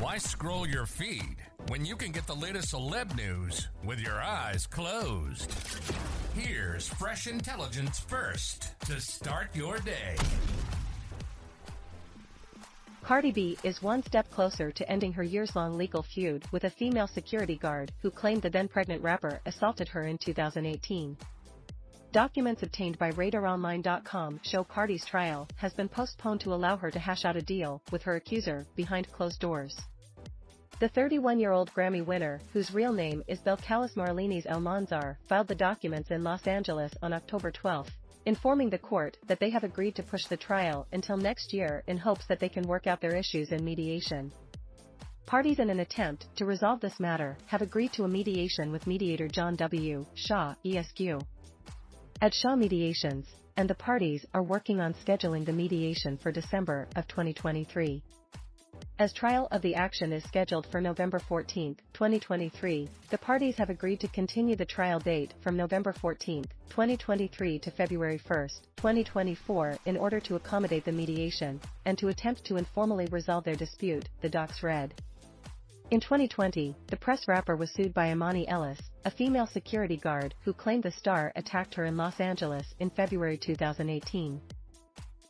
Why scroll your feed when you can get the latest celeb news with your eyes closed? Here's fresh intelligence first to start your day. Cardi B is one step closer to ending her years-long legal feud with a female security guard who claimed the then-pregnant rapper assaulted her in 2018. Documents obtained by RadarOnline.com show Cardi's trial has been postponed to allow her to hash out a deal with her accuser behind closed doors. The 31-year-old Grammy winner, whose real name is Belcalis Marlini's El Manzar, filed the documents in Los Angeles on October 12, informing the court that they have agreed to push the trial until next year in hopes that they can work out their issues in mediation. Parties in an attempt to resolve this matter have agreed to a mediation with mediator John W. Shaw, ESQ. At Shaw Mediations, and the parties are working on scheduling the mediation for December of 2023. As trial of the action is scheduled for November 14, 2023, the parties have agreed to continue the trial date from November 14, 2023 to February 1, 2024 in order to accommodate the mediation, and to attempt to informally resolve their dispute, the docs read. In 2020, the press rapper was sued by Imani Ellis, a female security guard who claimed the star attacked her in Los Angeles in February 2018.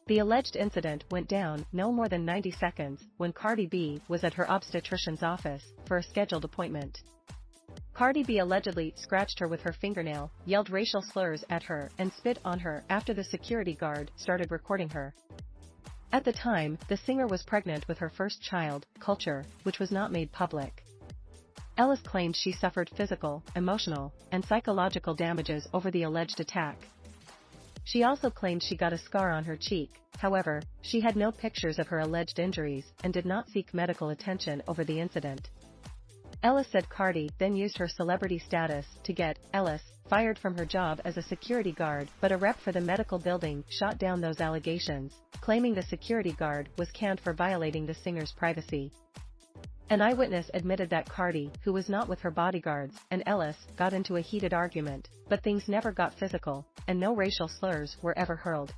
The alleged incident went down no more than 90 seconds when Cardi B was at her obstetrician's office for a scheduled appointment. Cardi B allegedly scratched her with her fingernail, yelled racial slurs at her, and spit on her after the security guard started recording her. At the time, the singer was pregnant with her first child, Culture, which was not made public. Ellis claimed she suffered physical, emotional, and psychological damages over the alleged attack. She also claimed she got a scar on her cheek. However, she had no pictures of her alleged injuries and did not seek medical attention over the incident. Ellis said Cardi then used her celebrity status to get Ellis fired from her job as a security guard, but a rep for the medical building shot down those allegations, claiming the security guard was canned for violating the singer's privacy. An eyewitness admitted that Cardi, who was not with her bodyguards, and Ellis got into a heated argument, but things never got physical, and no racial slurs were ever hurled.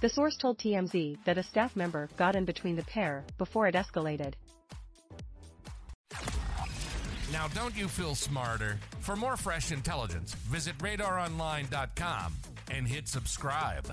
The source told TMZ that a staff member got in between the pair before it escalated. Now, don't you feel smarter? For more fresh intelligence, visit RadarOnline.com and hit subscribe.